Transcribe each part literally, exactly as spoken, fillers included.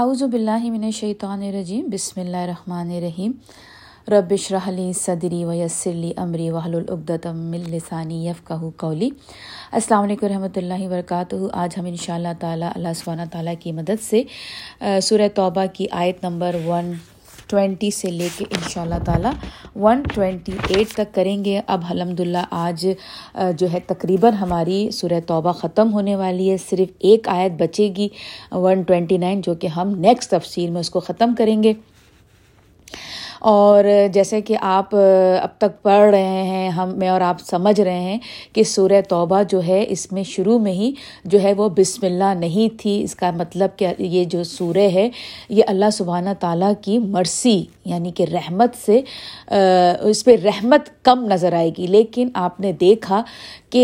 اعوذ باللہ من الشیطان الرجیم، بسم اللہ الرحمن الرحیم۔ رب اشرح لی صدری ویسر لی امری واحلل عقدۃ من لسانی یفقہوا قولی۔ السلام علیکم ورحمۃ اللہ وبرکاتہ۔ آج ہم انشاءاللہ تعالی اللہ سبحانہ تعالی کی مدد سے سورہ توبہ کی آیت نمبر ایک سو بیس سے لے کے انشاءاللہ تعالی ایک سو اٹھائیس تک کریں گے۔ اب الحمدللہ آج جو ہے تقریباً ہماری سورہ توبہ ختم ہونے والی ہے، صرف ایک آیت بچے گی ایک سو انٹائیس جو کہ ہم نیکسٹ تفسیر میں اس کو ختم کریں گے۔ اور جیسے کہ آپ اب تک پڑھ رہے ہیں، ہم میں اور آپ سمجھ رہے ہیں کہ سورہ توبہ جو ہے اس میں شروع میں ہی جو ہے وہ بسم اللہ نہیں تھی۔ اس کا مطلب کہ یہ جو سورہ ہے یہ اللہ سبحانہ تعالیٰ کی مرسی یعنی کہ رحمت سے اس پہ رحمت کم نظر آئے گی، لیکن آپ نے دیکھا کہ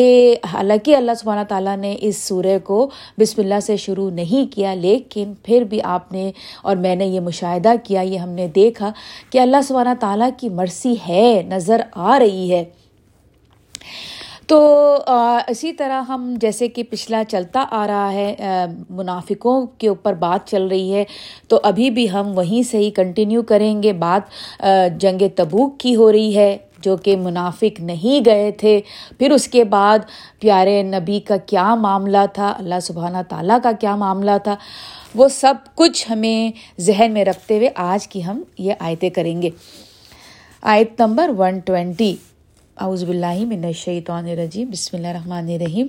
حالانکہ اللہ سبحانہ تعالیٰ نے اس سورہ کو بسم اللہ سے شروع نہیں کیا، لیکن پھر بھی آپ نے اور میں نے یہ مشاہدہ کیا، یہ ہم نے دیکھا کہ اللہ سبحانہ تعالیٰ کی مرسی ہے، نظر آ رہی ہے۔ تو اسی طرح ہم جیسے کہ پچھلا چلتا آ رہا ہے، منافقوں کے اوپر بات چل رہی ہے، تو ابھی بھی ہم وہیں سے ہی کنٹینیو کریں گے۔ بات جنگ تبوک کی ہو رہی ہے جو کہ منافق نہیں گئے تھے، پھر اس کے بعد پیارے نبی کا کیا معاملہ تھا، اللہ سبحانہ تعالیٰ کا کیا معاملہ تھا، وہ سب کچھ ہمیں ذہن میں رکھتے ہوئے آج کی ہم یہ آیتیں کریں گے۔ آیت نمبر ایک سو بیس، اعوذ باللہ من الشیطان الرجیم، بسم اللہ الرحمن الرحیم۔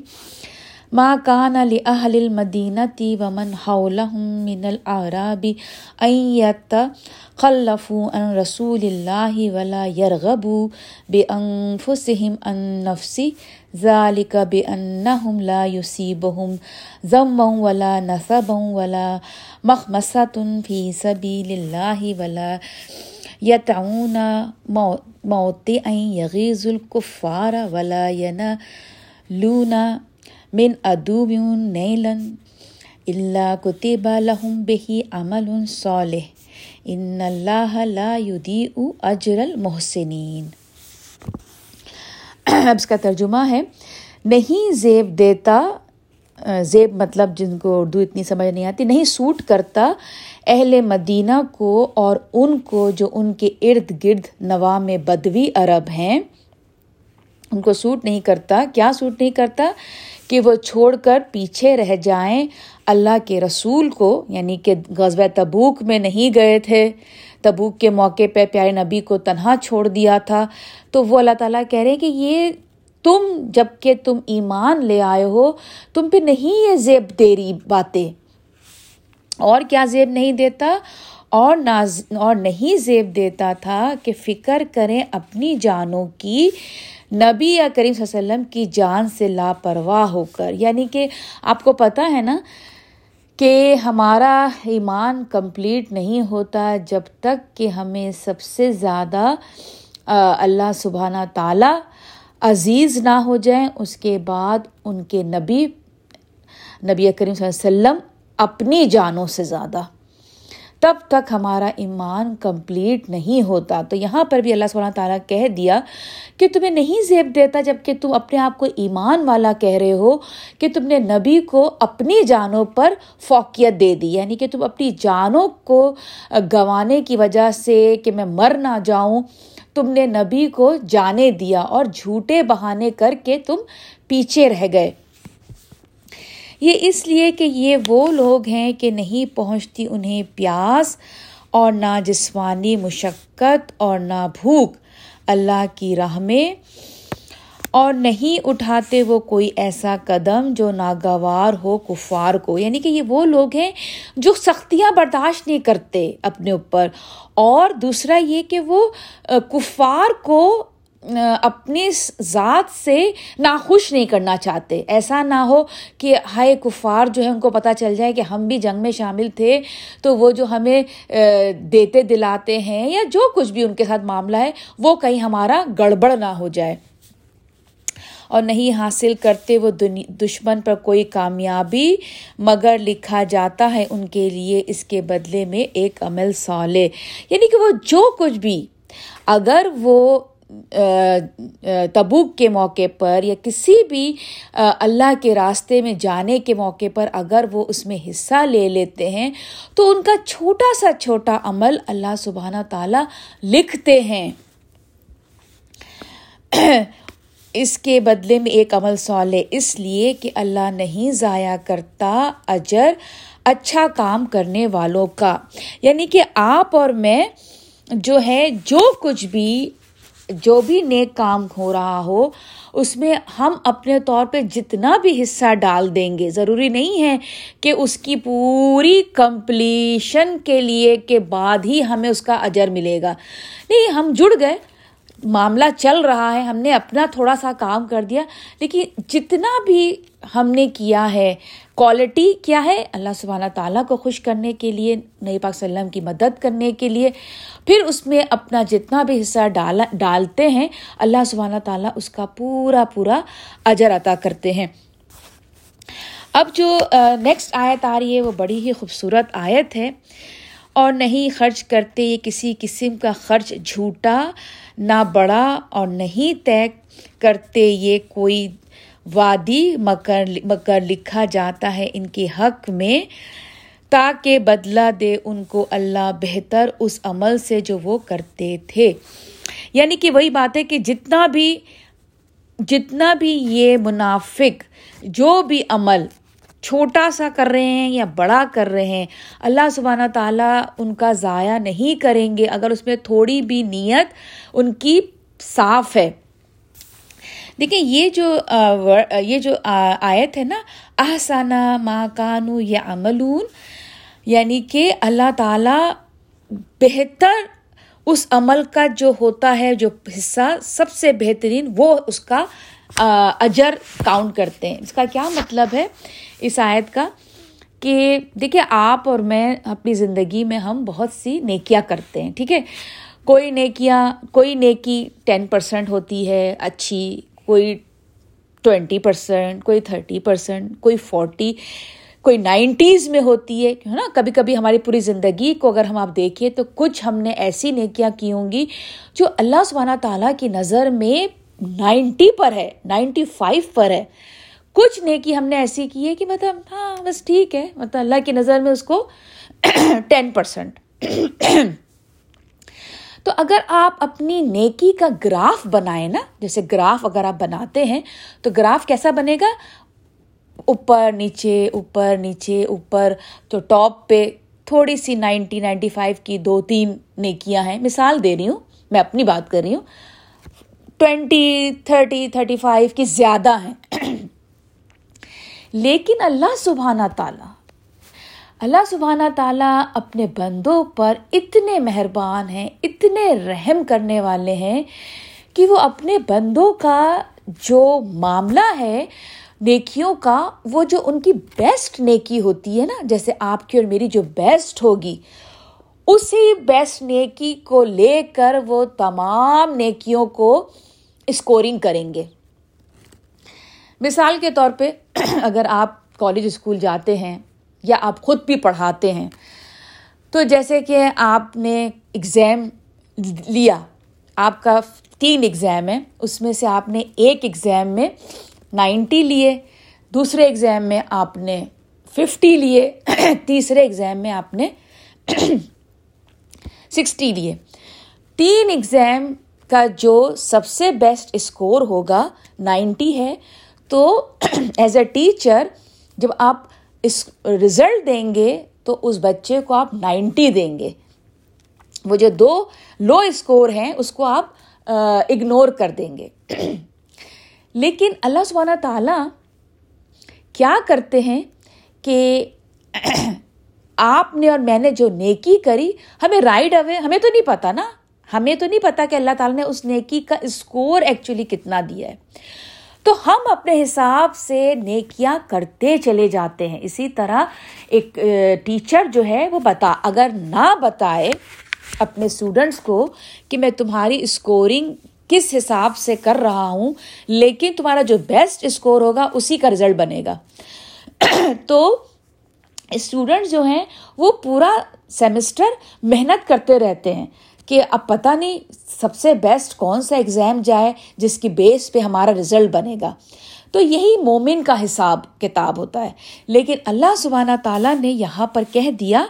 ما کان لأہل المدینۃ ومن حولہم من الأعراب ان یتخلفوا عن رسول اللہ ولا یرغبوا بأنفسہم عن نفسہ ذالک بأنہم لا یصیبہم ظما ولا نصب ولا مخمصۃ فی سبیل اللہ ولا یطعون موطئا یغیظ الکفار ولا ینالون من ادوبیون نیلن اللہ کتب لہم بہی عمل صالح ان اللہ لا یضیع اجر المحسنین۔ اب اس کا ترجمہ ہے، نہیں زیب دیتا، زیب مطلب جن کو اردو اتنی سمجھ نہیں آتی، نہیں سوٹ کرتا اہل مدینہ کو اور ان کو جو ان کے ارد گرد نوام بدوی عرب ہیں، ان کو سوٹ نہیں کرتا، کیا سوٹ نہیں کرتا کہ وہ چھوڑ کر پیچھے رہ جائیں اللہ کے رسول کو، یعنی کہ غزوہ تبوک میں نہیں گئے تھے، تبوک کے موقع پہ پیارے نبی کو تنہا چھوڑ دیا تھا، تو وہ اللہ تعالیٰ کہہ رہے ہیں کہ یہ تم جب کہ تم ایمان لے آئے ہو تم پہ نہیں یہ زیب دے رہی باتیں، اور کیا زیب نہیں دیتا، اور ناز اور نہیں زیب دیتا تھا کہ فکر کریں اپنی جانوں کی، نبی کریم صلی اللہ علیہ وسلم کی جان سے لاپرواہ ہو کر۔ یعنی کہ آپ کو پتہ ہے نا کہ ہمارا ایمان کمپلیٹ نہیں ہوتا جب تک کہ ہمیں سب سے زیادہ اللہ سبحانہ تعالی عزیز نہ ہو جائیں، اس کے بعد ان کے نبی نبی کریم صلی اللہ علیہ وسلم اپنی جانوں سے زیادہ، تب تک ہمارا ایمان کمپلیٹ نہیں ہوتا۔ تو یہاں پر بھی اللہ سبحانہ تعالیٰ کہہ دیا کہ تمہیں نہیں زیب دیتا جب کہ تم اپنے آپ کو ایمان والا کہہ رہے ہو کہ تم نے نبی کو اپنی جانوں پر فوقیت دے دی، یعنی کہ تم اپنی جانوں کو گنوانے کی وجہ سے کہ میں مر نہ جاؤں تم نے نبی کو جانے دیا، اور جھوٹے بہانے کر کے تم پیچھے رہ گئے۔ یہ اس لیے کہ یہ وہ لوگ ہیں کہ نہیں پہنچتی انہیں پیاس اور نہ جسمانی مشقت اور نہ بھوک اللہ کی راہ میں، اور نہیں اٹھاتے وہ کوئی ایسا قدم جو ناگوار ہو کفار کو، یعنی کہ یہ وہ لوگ ہیں جو سختیاں برداشت نہیں کرتے اپنے اوپر، اور دوسرا یہ کہ وہ کفار کو اپنی ذات سے ناخوش نہیں کرنا چاہتے، ایسا نہ ہو کہ ہائے کفار جو ہے ان کو پتہ چل جائے کہ ہم بھی جنگ میں شامل تھے، تو وہ جو ہمیں دیتے دلاتے ہیں یا جو کچھ بھی ان کے ساتھ معاملہ ہے وہ کہیں ہمارا گڑبڑ نہ ہو جائے، اور نہیں حاصل کرتے وہ دشمن پر کوئی کامیابی مگر لکھا جاتا ہے ان کے لیے اس کے بدلے میں ایک عمل صالح، یعنی کہ وہ جو کچھ بھی، اگر وہ تبوک کے موقع پر یا کسی بھی اللہ کے راستے میں جانے کے موقع پر اگر وہ اس میں حصہ لے لیتے ہیں تو ان کا چھوٹا سا چھوٹا عمل اللہ سبحانہ تعالیٰ لکھتے ہیں. اس کے بدلے میں ایک عمل صالح، اس لیے کہ اللہ نہیں ضائع کرتا اجر اچھا کام کرنے والوں کا. یعنی کہ آپ اور میں جو ہے جو کچھ بھی جو بھی نیک کام ہو رہا ہو اس میں ہم اپنے طور پہ جتنا بھی حصہ ڈال دیں گے، ضروری نہیں ہے کہ اس کی پوری کمپلیشن کے لیے کے بعد ہی ہمیں اس کا اجر ملے گا. نہیں، ہم جڑ گئے، معاملہ چل رہا ہے، ہم نے اپنا تھوڑا سا کام کر دیا، لیکن جتنا بھی ہم نے کیا ہے کوالٹی کیا ہے اللہ سبحانہ تعالیٰ کو خوش کرنے کے لیے، نبی پاک صلی اللہ علیہ وسلم کی مدد کرنے کے لیے، پھر اس میں اپنا جتنا بھی حصہ ڈالا ڈالتے ہیں اللہ سبحانہ تعالیٰ اس کا پورا پورا اجر عطا کرتے ہیں. اب جو نیکسٹ آیت آ رہی ہے وہ بڑی ہی خوبصورت آیت ہے. اور نہیں خرچ کرتے یہ کسی قسم کا خرچ جھوٹا نہ بڑا، اور نہیں طے کرتے یہ کوئی وعدہ مگر مگر لکھا جاتا ہے ان کے حق میں تاکہ بدلہ دے ان کو اللہ بہتر اس عمل سے جو وہ کرتے تھے. یعنی کہ وہی بات ہے کہ جتنا بھی جتنا بھی یہ منافق جو بھی عمل چھوٹا سا کر رہے ہیں یا بڑا کر رہے ہیں، اللہ سبحانہ تعالیٰ ان کا ضائع نہیں کریں گے اگر اس میں تھوڑی بھی نیت ان کی صاف ہے. دیکھیں یہ جو یہ جو آیت ہے نا، احسنا ما کانوا یعملون، یعنی کہ اللہ تعالیٰ بہتر اس عمل کا جو ہوتا ہے، جو حصہ سب سے بہترین، وہ اس کا اجر کاؤنٹ کرتے ہیں. اس کا کیا مطلب ہے اس آیت کا؟ کہ دیکھیں آپ اور میں اپنی زندگی میں ہم بہت سی نیکیاں کرتے ہیں، ٹھیک ہے. کوئی نیکیاں کوئی نیکی ٹین پرسینٹ ہوتی ہے اچھی، کوئی ٹوینٹی پرسینٹ، کوئی تھرٹی پرسینٹ، کوئی فورٹی، کوئی نائنٹیز میں ہوتی ہے، ہے نا. کبھی کبھی ہماری پوری زندگی کو اگر ہم آپ دیکھیے تو کچھ ہم نے ایسی نیکیاں کی ہوں گی جو اللہ سبحانہ تعالیٰ کی نظر میں نائنٹی پر ہے، نائنٹی فائیو پر ہے. کچھ نیکی ہم نے ایسی کی ہے کہ مطلب ہاں بس ٹھیک ہے، مطلب اللہ کی نظر میں اس کو ٹین پرسینٹ. تو اگر آپ اپنی نیکی کا گراف بنائیں نا، جیسے گراف اگر آپ بناتے ہیں تو گراف کیسا بنے گا؟ اوپر نیچے اوپر نیچے اوپر، تو ٹاپ پہ تھوڑی سی نائنٹی نائنٹی فائیو کی دو تین نیکیاں ہیں، مثال دے رہی ہوں، میں اپنی بات کر رہی ہوں. ٹوینٹی تھرٹی تھرٹی فائیو کی زیادہ ہیں، لیکن اللہ سبحانہ تعالیٰ اللہ سبحانہ تعالیٰ اپنے بندوں پر اتنے مہربان ہیں، اتنے رحم کرنے والے ہیں کہ وہ اپنے بندوں کا جو معاملہ ہے نیکیوں کا، وہ جو ان کی بیسٹ نیکی ہوتی ہے نا، جیسے آپ کی اور میری جو بیسٹ ہوگی، اسی بیسٹ نیکی کو لے کر وہ تمام نیکیوں کو اسکورنگ کریں گے. مثال کے طور پہ اگر آپ کالج اسکول جاتے ہیں یا آپ خود بھی پڑھاتے ہیں، تو جیسے کہ آپ نے ایگزام لیا، آپ کا تین ایگزام ہیں، اس میں سے آپ نے ایک ایگزام میں نائنٹی لیے، دوسرے ایگزام میں آپ نے ففٹی لیے، تیسرے ایگزام میں آپ نے سکسٹی لیے. تین ایگزام کا جو سب سے بیسٹ اسکور ہوگا نائنٹی ہے، تو ایز اے ٹیچر جب آپ اس رزلٹ دیں گے تو اس بچے کو آپ نائنٹی دیں گے. وہ جو دو لو اسکور ہیں اس کو آپ اگنور کر دیں گے. لیکن اللہ سبحانہ تعالیٰ کیا کرتے ہیں کہ آپ نے اور میں نے جو نیکی کری، ہمیں رائٹ اوے ہمیں تو نہیں پتہ نا ہمیں تو نہیں پتہ کہ اللہ تعالیٰ نے اس نیکی کا اسکور ایکچولی کتنا دیا ہے. تو ہم اپنے حساب سے نیکیاں کرتے چلے جاتے ہیں. اسی طرح ایک ٹیچر جو ہے وہ بتا اگر نہ بتائے اپنے اسٹوڈنٹس کو کہ میں تمہاری اسکورنگ کس حساب سے کر رہا ہوں، لیکن تمہارا جو بیسٹ اسکور ہوگا اسی کا رزلٹ بنے گا، تو اسٹوڈنٹس جو ہیں وہ پورا سیمسٹر محنت کرتے رہتے ہیں کہ اب پتہ نہیں سب سے بیسٹ کون سا ایگزام جائے جس کی بیس پہ ہمارا رزلٹ بنے گا. تو یہی مومن کا حساب کتاب ہوتا ہے. لیکن اللہ سبحانہ تعالیٰ نے یہاں پر کہہ دیا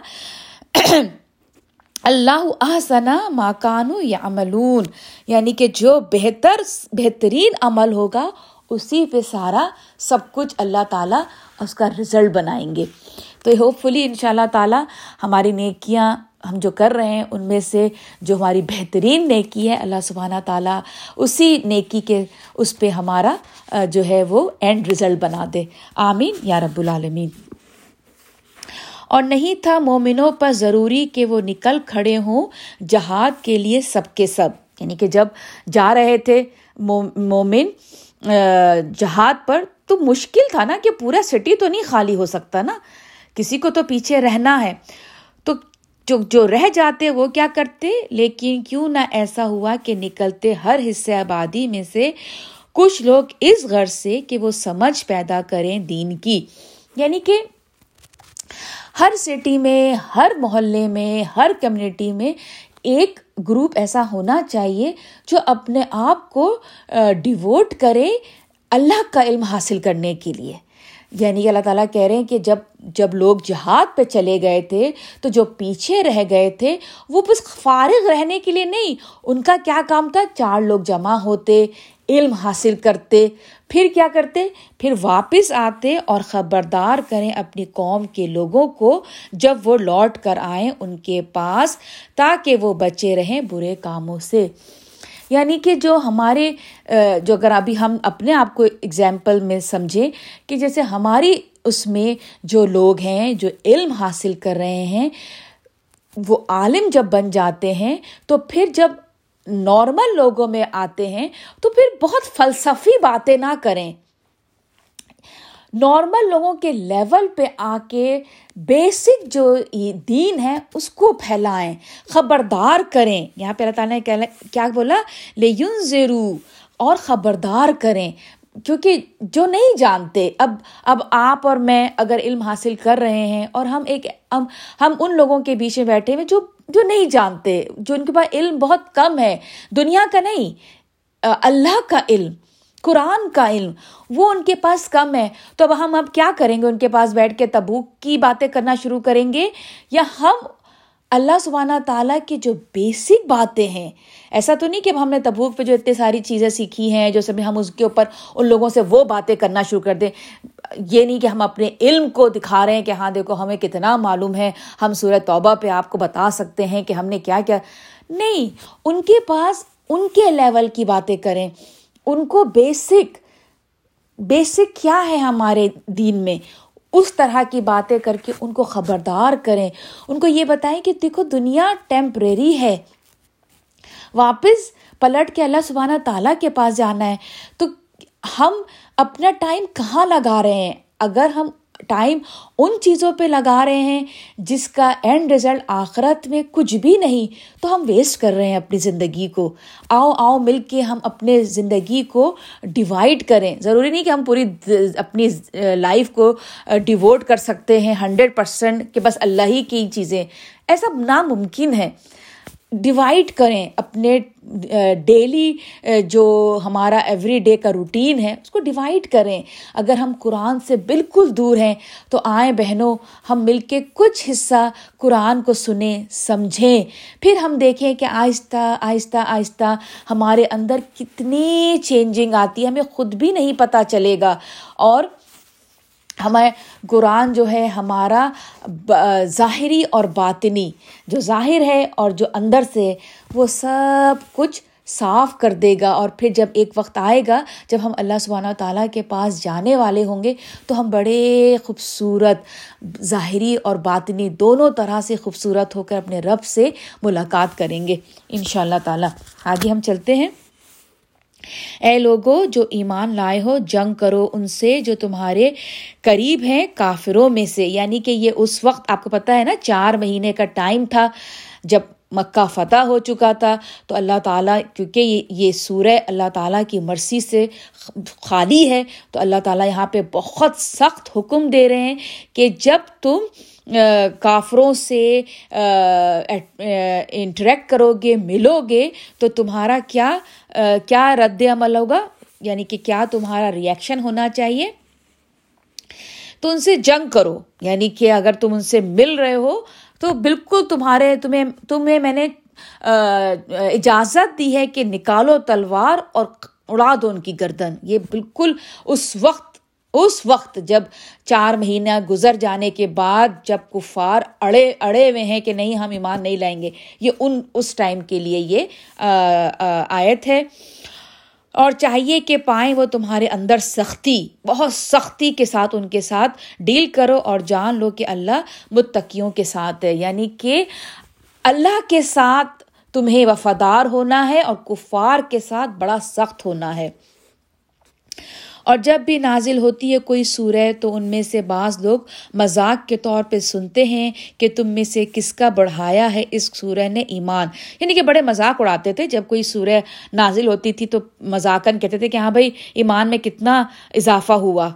اللہ احسن ما کانوا یعملون، یعنی کہ جو بہتر بہترین عمل ہوگا اسی پہ سارا سب کچھ اللہ تعالیٰ اس کا رزلٹ بنائیں گے. تو ہوپ فلی ان شاء اللہ تعالیٰ ہماری نیکیاں ہم جو کر رہے ہیں ان میں سے جو ہماری بہترین نیکی ہے اللہ سبحانہ تعالیٰ اسی نیکی کے اس پہ ہمارا جو ہے وہ اینڈ رزلٹ بنا دے. آمین یا رب العالمین. اور نہیں تھا مومنوں پر ضروری کہ وہ نکل کھڑے ہوں جہاد کے لیے سب کے سب، یعنی کہ جب جا رہے تھے مومن جہاد پر تو مشکل تھا نا کہ پورا سٹی تو نہیں خالی ہو سکتا نا، کسی کو تو پیچھے رہنا ہے. تو جو جو رہ جاتے وہ کیا کرتے، لیکن کیوں نہ ایسا ہوا کہ نکلتے ہر حصے آبادی میں سے کچھ لوگ اس غرض سے کہ وہ سمجھ پیدا کریں دین کی. یعنی کہ ہر سٹی میں، ہر محلے میں، ہر کمیونٹی میں ایک گروپ ایسا ہونا چاہیے جو اپنے آپ کو ڈیووٹ کرے اللہ کا علم حاصل کرنے کے لیے. یعنی اللہ تعالیٰ کہہ رہے ہیں کہ جب جب لوگ جہاد پہ چلے گئے تھے تو جو پیچھے رہ گئے تھے وہ بس فارغ رہنے کے لیے نہیں، ان کا کیا کام تھا، چار لوگ جمع ہوتے، علم حاصل کرتے، پھر کیا کرتے، پھر واپس آتے اور خبردار کریں اپنی قوم کے لوگوں کو جب وہ لوٹ کر آئیں ان کے پاس، تاکہ وہ بچے رہیں برے کاموں سے. یعنی کہ جو ہمارے جو اگر ابھی ہم اپنے آپ کو ایگزامپل میں سمجھیں کہ جیسے ہماری اس میں جو لوگ ہیں جو علم حاصل کر رہے ہیں وہ عالم جب بن جاتے ہیں تو پھر جب نارمل لوگوں میں آتے ہیں تو پھر بہت فلسفی باتیں نہ کریں، نارمل لوگوں کے لیول پہ آ کے بیسک جو دین ہے اس کو پھیلائیں، خبردار کریں. یہاں پہ اللہ تعالیٰ نے کیا بولا، لِیُنذِرُوا، اور خبردار کریں، کیونکہ جو نہیں جانتے. اب اب آپ اور میں اگر علم حاصل کر رہے ہیں اور ہم ایک ہم, ہم ان لوگوں کے بیچ میں بیٹھے ہوئے جو جو نہیں جانتے، جو ان کے پاس علم بہت کم ہے، دنیا کا نہیں اللہ کا علم، قرآن کا علم وہ ان کے پاس کم ہے. تو اب ہم اب کیا کریں گے، ان کے پاس بیٹھ کے تبوک کی باتیں کرنا شروع کریں گے، یا ہم اللہ سبحانہ تعالیٰ کی جو بیسک باتیں ہیں، ایسا تو نہیں کہ اب ہم نے تبوک پہ جو اتنی ساری چیزیں سیکھی ہیں جو سب ہم اس کے اوپر ان لوگوں سے وہ باتیں کرنا شروع کر دیں. یہ نہیں کہ ہم اپنے علم کو دکھا رہے ہیں کہ ہاں دیکھو ہمیں کتنا معلوم ہے، ہم سورہ توبہ پہ آپ کو بتا سکتے ہیں کہ ہم نے کیا کیا. نہیں، ان کے پاس ان کے لیول کی باتیں کریں، ان کو بیسک بیسک کیا ہے ہمارے دین میں اس طرح کی باتیں کر کے ان کو خبردار کریں. ان کو یہ بتائیں کہ دیکھو دنیا ٹیمپریری ہے، واپس پلٹ کے اللہ سبحانہ تعالیٰ کے پاس جانا ہے. تو ہم اپنا ٹائم کہاں لگا رہے ہیں، اگر ہم ٹائم ان چیزوں پہ لگا رہے ہیں جس کا اینڈ رزلٹ آخرت میں کچھ بھی نہیں، تو ہم ویسٹ کر رہے ہیں اپنی زندگی کو. آؤ آؤ مل کے ہم اپنے زندگی کو ڈیوائڈ کریں. ضروری نہیں کہ ہم پوری اپنی لائف کو ڈیووٹ کر سکتے ہیں ہنڈریڈ پرسینٹ کہ بس اللہ ہی کی چیزیں، ایسا ناممکن ہے. ڈیوائڈ کریں اپنے ڈیلی جو ہمارا ایوری ڈے کا روٹین ہے اس کو ڈیوائڈ کریں. اگر ہم قرآن سے بالکل دور ہیں تو آئیں بہنوں ہم مل کے کچھ حصہ قرآن کو سنیں، سمجھیں، پھر ہم دیکھیں کہ آہستہ آہستہ آہستہ ہمارے اندر کتنی چینجنگ آتی ہے، ہمیں خود بھی نہیں پتہ چلے گا. اور ہمیں قرآن جو ہے ہمارا ظاہری اور باطنی، جو ظاہر ہے اور جو اندر سے، وہ سب کچھ صاف کر دے گا. اور پھر جب ایک وقت آئے گا جب ہم اللہ سبحانہ و تعالیٰ کے پاس جانے والے ہوں گے تو ہم بڑے خوبصورت ظاہری اور باطنی دونوں طرح سے خوبصورت ہو کر اپنے رب سے ملاقات کریں گے انشاء اللہ تعالیٰ. آگے ہم چلتے ہیں. اے لوگو جو ایمان لائے ہو جنگ کرو ان سے جو تمہارے قریب ہیں کافروں میں سے. یعنی کہ یہ اس وقت آپ کو پتہ ہے نا چار مہینے کا ٹائم تھا جب مکہ فتح ہو چکا تھا، تو اللہ تعالیٰ کیونکہ یہ سورہ اللہ تعالیٰ کی مرضی سے خالی ہے، تو اللہ تعالیٰ یہاں پہ بہت سخت حکم دے رہے ہیں کہ جب تم کافروں سے انٹریکٹ کرو گے، ملو گے، تو تمہارا کیا کیا رد عمل ہوگا، یعنی کہ کیا تمہارا ریئیکشن ہونا چاہیے. تو ان سے جنگ کرو، یعنی کہ اگر تم ان سے مل رہے ہو تو بالکل تمہارے تمہیں تمہیں میں نے اجازت دی ہے کہ نکالو تلوار اور اڑا دو ان کی گردن. یہ بالکل اس وقت اس وقت جب چار مہینہ گزر جانے کے بعد جب کفار اڑے اڑے ہوئے ہیں کہ نہیں ہم ایمان نہیں لائیں گے، یہ ان اس ٹائم کے لیے یہ آیت ہے. اور چاہیے کہ پائیں وہ تمہارے اندر سختی، بہت سختی کے ساتھ ان کے ساتھ ڈیل کرو اور جان لو کہ اللہ متقیوں کے ساتھ ہے. یعنی کہ اللہ کے ساتھ تمہیں وفادار ہونا ہے اور کفار کے ساتھ بڑا سخت ہونا ہے. اور جب بھی نازل ہوتی ہے کوئی سورہ تو ان میں سے بعض لوگ مذاق کے طور پہ سنتے ہیں کہ تم میں سے کس کا بڑھایا ہے اس سورہ نے ایمان، یعنی کہ بڑے مذاق اڑاتے تھے. جب کوئی سورہ نازل ہوتی تھی تو مذاقاً کہتے تھے کہ ہاں بھائی ایمان میں کتنا اضافہ ہوا.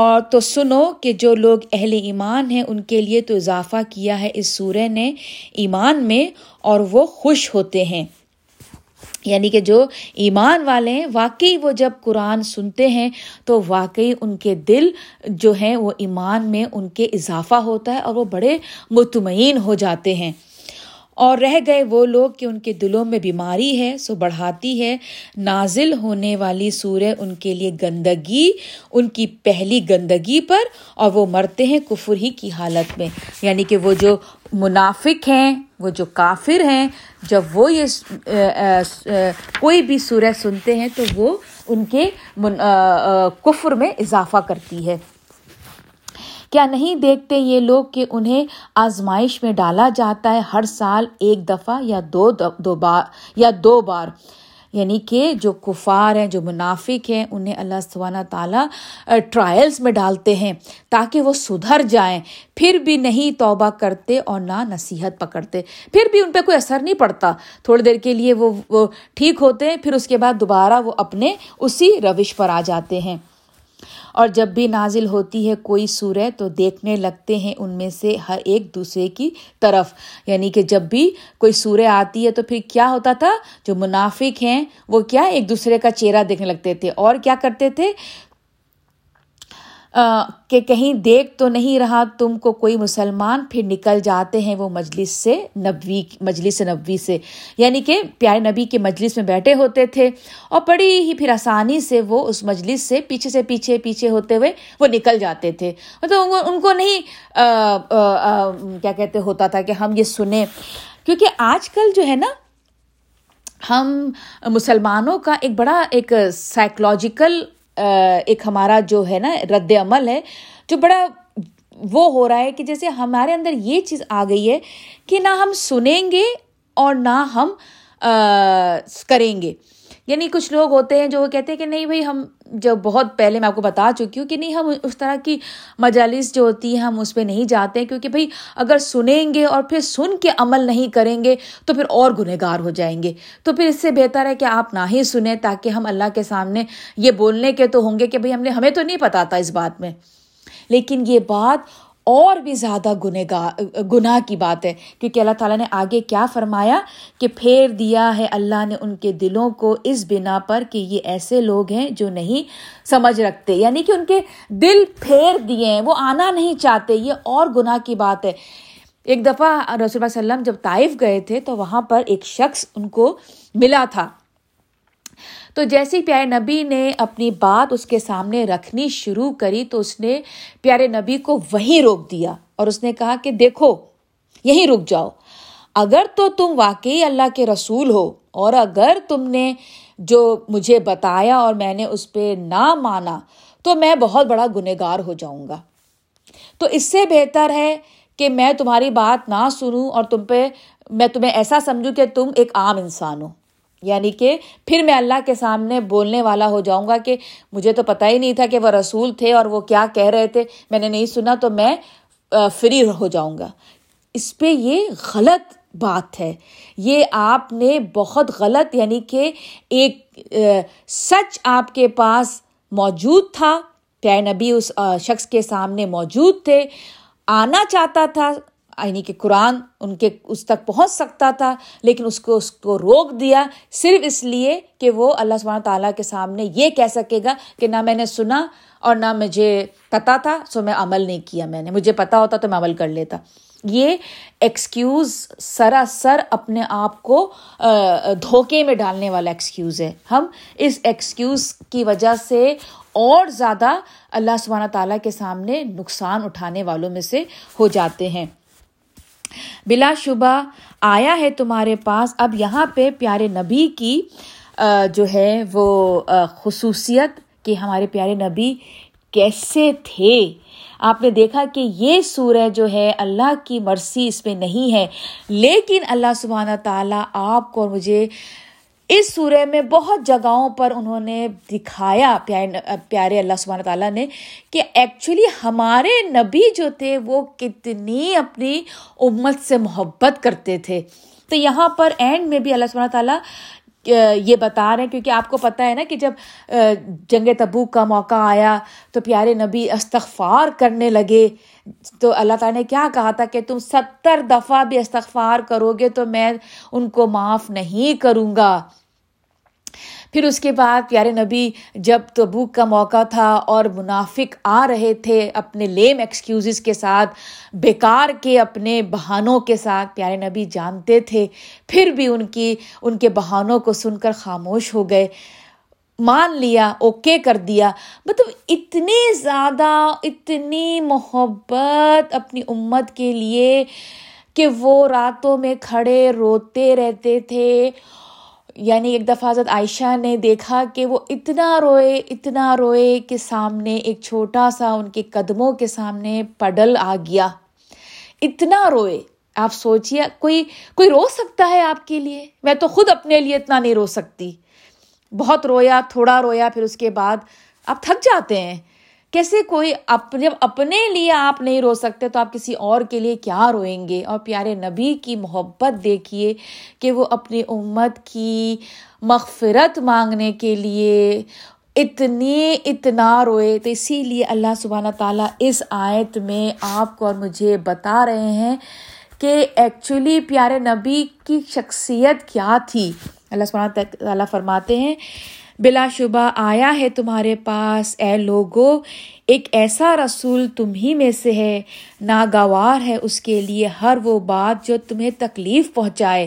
اور تو سنو کہ جو لوگ اہل ایمان ہیں ان کے لیے تو اضافہ کیا ہے اس سورہ نے ایمان میں، اور وہ خوش ہوتے ہیں. یعنی کہ جو ایمان والے ہیں واقعی وہ جب قرآن سنتے ہیں تو واقعی ان کے دل جو ہیں وہ ایمان میں ان کے اضافہ ہوتا ہے اور وہ بڑے مطمئن ہو جاتے ہیں. اور رہ گئے وہ لوگ کہ ان کے دلوں میں بیماری ہے سو بڑھاتی ہے نازل ہونے والی سورہ ان کے لیے گندگی، ان کی پہلی گندگی پر، اور وہ مرتے ہیں کفر ہی کی حالت میں. یعنی کہ وہ جو منافق ہیں، وہ جو کافر ہیں، جب وہ یہ کوئی بھی سورہ سنتے ہیں تو وہ ان کے کفر میں اضافہ کرتی ہے. کیا نہیں دیکھتے یہ لوگ کہ انہیں آزمائش میں ڈالا جاتا ہے ہر سال ایک دفعہ یا دو دو بار یا دو بار یعنی کہ جو کفار ہیں، جو منافق ہیں، انہیں اللہ سبحانہ تعالیٰ ٹرائلز میں ڈالتے ہیں تاکہ وہ سدھر جائیں، پھر بھی نہیں توبہ کرتے اور نہ نصیحت پکڑتے، پھر بھی ان پہ کوئی اثر نہیں پڑتا. تھوڑی دیر کے لیے وہ وہ ٹھیک ہوتے ہیں، پھر اس کے بعد دوبارہ وہ اپنے اسی روش پر آ جاتے ہیں. اور جب بھی نازل ہوتی ہے کوئی سورہ تو دیکھنے لگتے ہیں ان میں سے ہر ایک دوسرے کی طرف. یعنی کہ جب بھی کوئی سورہ آتی ہے تو پھر کیا ہوتا تھا، جو منافق ہیں وہ کیا ایک دوسرے کا چہرہ دیکھنے لگتے تھے اور کیا کرتے تھے آ, کہ کہیں دیکھ تو نہیں رہا تم کو کوئی مسلمان، پھر نکل جاتے ہیں وہ مجلس سے نبوی مجلس نبوی سے. یعنی کہ پیارے نبی کے مجلس میں بیٹھے ہوتے تھے اور بڑی ہی پھر آسانی سے وہ اس مجلس سے پیچھے سے پیچھے پیچھے ہوتے ہوئے وہ نکل جاتے تھے. مطلب ان کو نہیں آ, آ, آ, کیا کہتے ہوتا تھا کہ ہم یہ سنیں، کیونکہ آج کل جو ہے نا ہم مسلمانوں کا ایک بڑا ایک سائیکلوجیکل ایک ہمارا جو ہے نا رد عمل ہے جو بڑا وہ ہو رہا ہے کہ جیسے ہمارے اندر یہ چیز آ گئی ہے کہ نہ ہم سنیں گے اور نہ ہم کریں گے. یعنی کچھ لوگ ہوتے ہیں جو کہتے ہیں کہ نہیں بھائی ہم جو بہت پہلے میں آپ کو بتا چکی ہوں کہ نہیں ہم اس طرح کی مجالس جو ہوتی ہیں ہم اس پہ نہیں جاتے ہیں، کیونکہ بھائی اگر سنیں گے اور پھر سن کے عمل نہیں کریں گے تو پھر اور گنہگار ہو جائیں گے. تو پھر اس سے بہتر ہے کہ آپ نہ ہی سنیں تاکہ ہم اللہ کے سامنے یہ بولنے کے تو ہوں گے کہ بھائی ہم نے ہمیں تو نہیں پتا تھا اس بات میں. لیکن یہ بات اور بھی زیادہ گنہگار گناہ کی بات ہے، کیونکہ اللہ تعالیٰ نے آگے کیا فرمایا کہ پھیر دیا ہے اللہ نے ان کے دلوں کو اس بنا پر کہ یہ ایسے لوگ ہیں جو نہیں سمجھ رکھتے، یعنی کہ ان کے دل پھیر دیے ہیں، وہ آنا نہیں چاہتے. یہ اور گناہ کی بات ہے. ایک دفعہ رسول اللہ صلی اللہ علیہ وسلم جب طائف گئے تھے تو وہاں پر ایک شخص ان کو ملا تھا، تو جیسے پیارے نبی نے اپنی بات اس کے سامنے رکھنی شروع کری تو اس نے پیارے نبی کو وہیں روک دیا اور اس نے کہا کہ دیکھو یہیں رک جاؤ، اگر تو تم واقعی اللہ کے رسول ہو اور اگر تم نے جو مجھے بتایا اور میں نے اس پہ نہ مانا تو میں بہت بڑا گنہگار ہو جاؤں گا. تو اس سے بہتر ہے کہ میں تمہاری بات نہ سنوں اور تم پہ میں تمہیں ایسا سمجھوں کہ تم ایک عام انسان ہو، یعنی کہ پھر میں اللہ کے سامنے بولنے والا ہو جاؤں گا کہ مجھے تو پتہ ہی نہیں تھا کہ وہ رسول تھے اور وہ کیا کہہ رہے تھے، میں نے نہیں سنا تو میں فری ہو جاؤں گا. اس پہ یہ غلط بات ہے. یہ آپ نے بہت غلط، یعنی کہ ایک سچ آپ کے پاس موجود تھا، پیارے نبی اس شخص کے سامنے موجود تھے، آنا چاہتا تھا، یعنی کہ قرآن ان کے اس تک پہنچ سکتا تھا، لیکن اس کو اس کو روک دیا صرف اس لیے کہ وہ اللہ سبحانہ تعالیٰ کے سامنے یہ کہہ سکے گا کہ نہ میں نے سنا اور نہ مجھے پتہ تھا، سو میں عمل نہیں کیا، میں نے مجھے پتہ ہوتا تو میں عمل کر لیتا. یہ ایکسکیوز سراسر اپنے آپ کو دھوکے میں ڈالنے والا ایکسکیوز ہے. ہم اس ایکسکیوز کی وجہ سے اور زیادہ اللہ سبحانہ تعالیٰ کے سامنے نقصان اٹھانے والوں میں سے ہو جاتے ہیں. بلا شبہ آیا ہے تمہارے پاس. اب یہاں پہ پیارے نبی کی جو ہے وہ خصوصیت کہ ہمارے پیارے نبی کیسے تھے. آپ نے دیکھا کہ یہ سورہ جو ہے اللہ کی مرسی اس میں نہیں ہے، لیکن اللہ سبحانہ تعالیٰ آپ کو اور مجھے اس سورہ میں بہت جگہوں پر انہوں نے دکھایا، پیارے اللہ سبحانہ تعالیٰ نے، کہ ایکچولی ہمارے نبی جو تھے وہ کتنی اپنی امت سے محبت کرتے تھے. تو یہاں پر اینڈ میں بھی اللہ سبحانہ تعالیٰ یہ بتا رہے ہیں، کیونکہ آپ کو پتہ ہے نا کہ جب جنگ تبوک کا موقع آیا تو پیارے نبی استغفار کرنے لگے، تو اللہ تعالیٰ نے کیا کہا تھا کہ تم ستر دفعہ بھی استغفار کرو گے تو میں ان کو معاف نہیں کروں گا. پھر اس کے بعد پیارے نبی جب تبوک کا موقع تھا اور منافق آ رہے تھے اپنے لیم ایکسکیوزز کے ساتھ، بیکار کے اپنے بہانوں کے ساتھ، پیارے نبی جانتے تھے پھر بھی ان کی ان کے بہانوں کو سن کر خاموش ہو گئے، مان لیا، اوکے کر دیا. مطلب اتنی زیادہ، اتنی محبت اپنی امت کے لیے کہ وہ راتوں میں کھڑے روتے رہتے تھے. یعنی ایک دفعہ حضرت عائشہ نے دیکھا کہ وہ اتنا روئے اتنا روئے کہ سامنے ایک چھوٹا سا ان کے قدموں کے سامنے پڈل آ گیا. اتنا روئے، آپ سوچیے کوئی کوئی رو سکتا ہے آپ کے لیے؟ میں تو خود اپنے لیے اتنا نہیں رو سکتی. بہت رویا، تھوڑا رویا، پھر اس کے بعد آپ تھک جاتے ہیں. کیسے کوئی اپنے جب اپنے لیے آپ نہیں رو سکتے تو آپ کسی اور کے لیے کیا روئیں گے؟ اور پیارے نبی کی محبت دیکھیے کہ وہ اپنی امت کی مغفرت مانگنے کے لیے اتنے اتنا روئے. تو اسی لیے اللہ سبحانہ تعالیٰ اس آیت میں آپ کو اور مجھے بتا رہے ہیں کہ ایکچولی پیارے نبی کی شخصیت کیا تھی. اللہ سبحانہ تعالیٰ فرماتے ہیں بلا شبہ آیا ہے تمہارے پاس اے لوگو ایک ایسا رسول تم ہی میں سے ہے، ناگوار ہے اس کے لیے ہر وہ بات جو تمہیں تکلیف پہنچائے.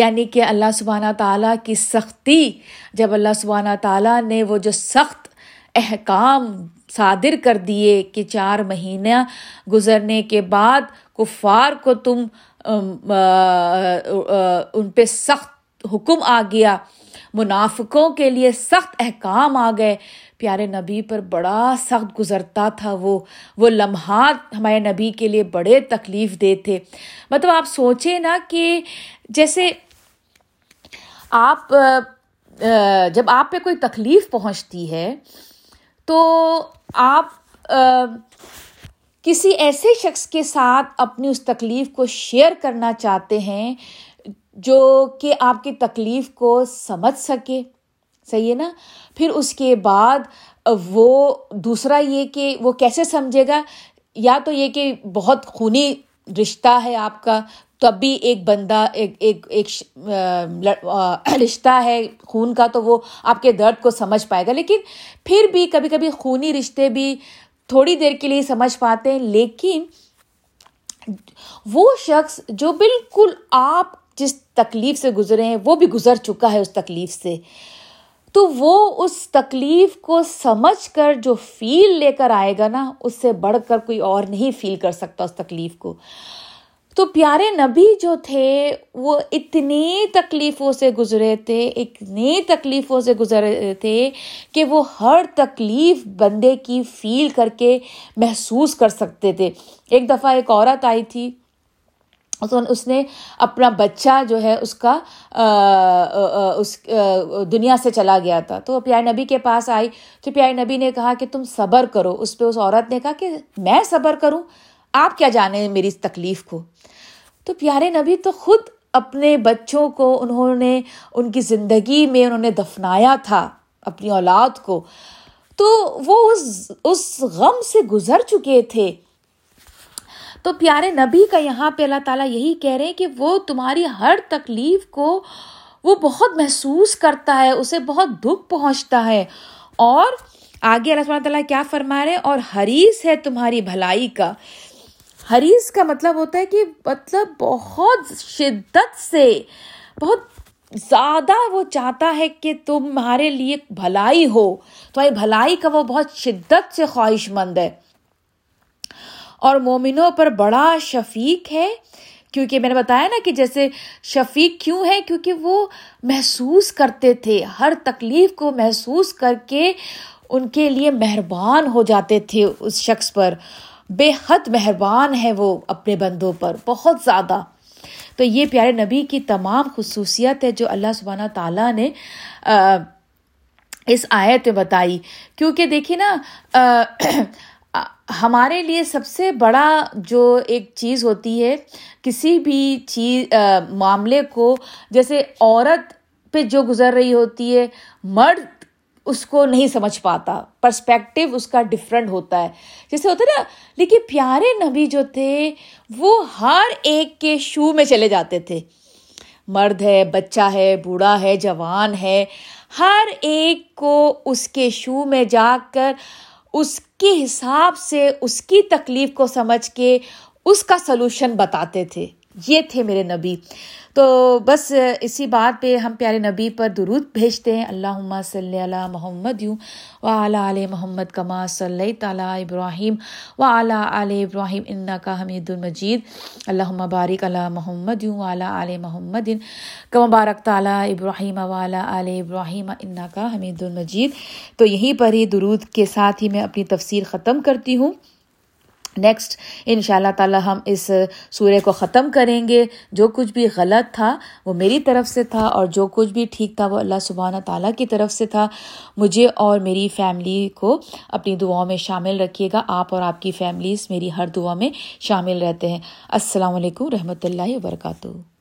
یعنی کہ اللہ سبحانہ تعالیٰ کی سختی، جب اللہ سبحانہ تعالیٰ نے وہ جو سخت احکام صادر کر دیے کہ چار مہینہ گزرنے کے بعد کفار کو تم ان پہ سخت حکم آ گیا، منافقوں کے لیے سخت احکام آ گئے. پیارے نبی پر بڑا سخت گزرتا تھا، وہ وہ لمحات ہمارے نبی کے لیے بڑے تکلیف دہ تھے. مطلب آپ سوچیں نا کہ جیسے آپ جب آپ پہ کوئی تکلیف پہنچتی ہے تو آپ کسی ایسے شخص کے ساتھ اپنی اس تکلیف کو شیئر کرنا چاہتے ہیں جو کہ آپ کی تکلیف کو سمجھ سکے، صحیح ہے نا. پھر اس کے بعد وہ دوسرا یہ کہ وہ کیسے سمجھے گا، یا تو یہ کہ بہت خونی رشتہ ہے آپ کا، تب بھی ایک بندہ ایک ایک ایک رشتہ ہے خون کا تو وہ آپ کے درد کو سمجھ پائے گا، لیکن پھر بھی کبھی کبھی خونی رشتے بھی تھوڑی دیر کے لیے سمجھ پاتے ہیں. لیکن وہ شخص جو بالکل آپ جس تکلیف سے گزرے ہیں وہ بھی گزر چکا ہے اس تکلیف سے، تو وہ اس تکلیف کو سمجھ کر جو فیل لے کر آئے گا نا، اس سے بڑھ کر کوئی اور نہیں فیل کر سکتا اس تکلیف کو. تو پیارے نبی جو تھے وہ اتنی تکلیفوں سے گزرے تھے، اتنی تکلیفوں سے گزرے تھے کہ وہ ہر تکلیف بندے کی فیل کر کے محسوس کر سکتے تھے. ایک دفعہ ایک عورت آئی تھی، اس نے اپنا بچہ جو ہے اس کا اس دنیا سے چلا گیا تھا، تو پیارے نبی کے پاس آئی تو پیارے نبی نے کہا کہ تم صبر کرو. اس پہ اس عورت نے کہا کہ میں صبر کروں؟ آپ کیا جانے میری تکلیف کو. تو پیارے نبی تو خود اپنے بچوں کو انہوں نے ان کی زندگی میں انہوں نے دفنایا تھا اپنی اولاد کو، تو وہ اس اس غم سے گزر چکے تھے. تو پیارے نبی کا یہاں پہ اللہ تعالیٰ یہی کہہ رہے ہیں کہ وہ تمہاری ہر تکلیف کو وہ بہت محسوس کرتا ہے، اسے بہت دکھ پہنچتا ہے. اور آگے اللہ تعالیٰ کیا فرما رہے ہیں، اور حریص ہے تمہاری بھلائی کا. حریص کا مطلب ہوتا ہے کہ مطلب بہت شدت سے، بہت زیادہ وہ چاہتا ہے کہ تمہارے لیے بھلائی ہو، تمہاری بھلائی کا وہ بہت شدت سے خواہش مند ہے. اور مومنوں پر بڑا شفیق ہے، کیونکہ میں نے بتایا نا کہ جیسے شفیق کیوں ہے، کیونکہ وہ محسوس کرتے تھے ہر تکلیف کو، محسوس کر کے ان کے لیے مہربان ہو جاتے تھے اس شخص پر. بے حد مہربان ہے وہ اپنے بندوں پر، بہت زیادہ. تو یہ پیارے نبی کی تمام خصوصیت ہے جو اللہ سبحانہ تعالیٰ نے اس آیت میں بتائی. کیونکہ دیکھیں نا، ہمارے لیے سب سے بڑا جو ایک چیز ہوتی ہے کسی بھی چیز معاملے کو، جیسے عورت پہ جو گزر رہی ہوتی ہے مرد اس کو نہیں سمجھ پاتا، پرسپیکٹیو اس کا ڈفرینٹ ہوتا ہے جیسے ہوتا ہے نا. لیکن پیارے نبی جو تھے وہ ہر ایک کے شو میں چلے جاتے تھے، مرد ہے، بچہ ہے، بوڑھا ہے، جوان ہے، ہر ایک کو اس کے شو میں جا کر اس کے حساب سے اس کی تکلیف کو سمجھ کے اس کا سلوشن بتاتے تھے. یہ تھے میرے نبی. تو بس اسی بات پہ ہم پیارے نبی پر درود بھیجتے ہیں، اللہم صلی علی محمد وعلی آل محمد کما صلیت علی ابراہیم وعلی آل ابراہیم انک حمید مجید، اللہم بارک علی محمد وعلی آل محمد کما بارکت علی ابراہیم وعلی آل ابراہیم انک حمید مجید. تو یہیں پر ہی درود کے ساتھ ہی میں اپنی تفسیر ختم کرتی ہوں. نیکسٹ انشاء اللہ تعالی ہم اس سورے کو ختم کریں گے. جو کچھ بھی غلط تھا وہ میری طرف سے تھا، اور جو کچھ بھی ٹھیک تھا وہ اللہ سبحانہ تعالیٰ کی طرف سے تھا. مجھے اور میری فیملی کو اپنی دعاؤں میں شامل رکھیے گا. آپ اور آپ کی فیملیز میری ہر دعا میں شامل رہتے ہیں. السلام علیکم رحمۃ اللہ وبرکاتہ.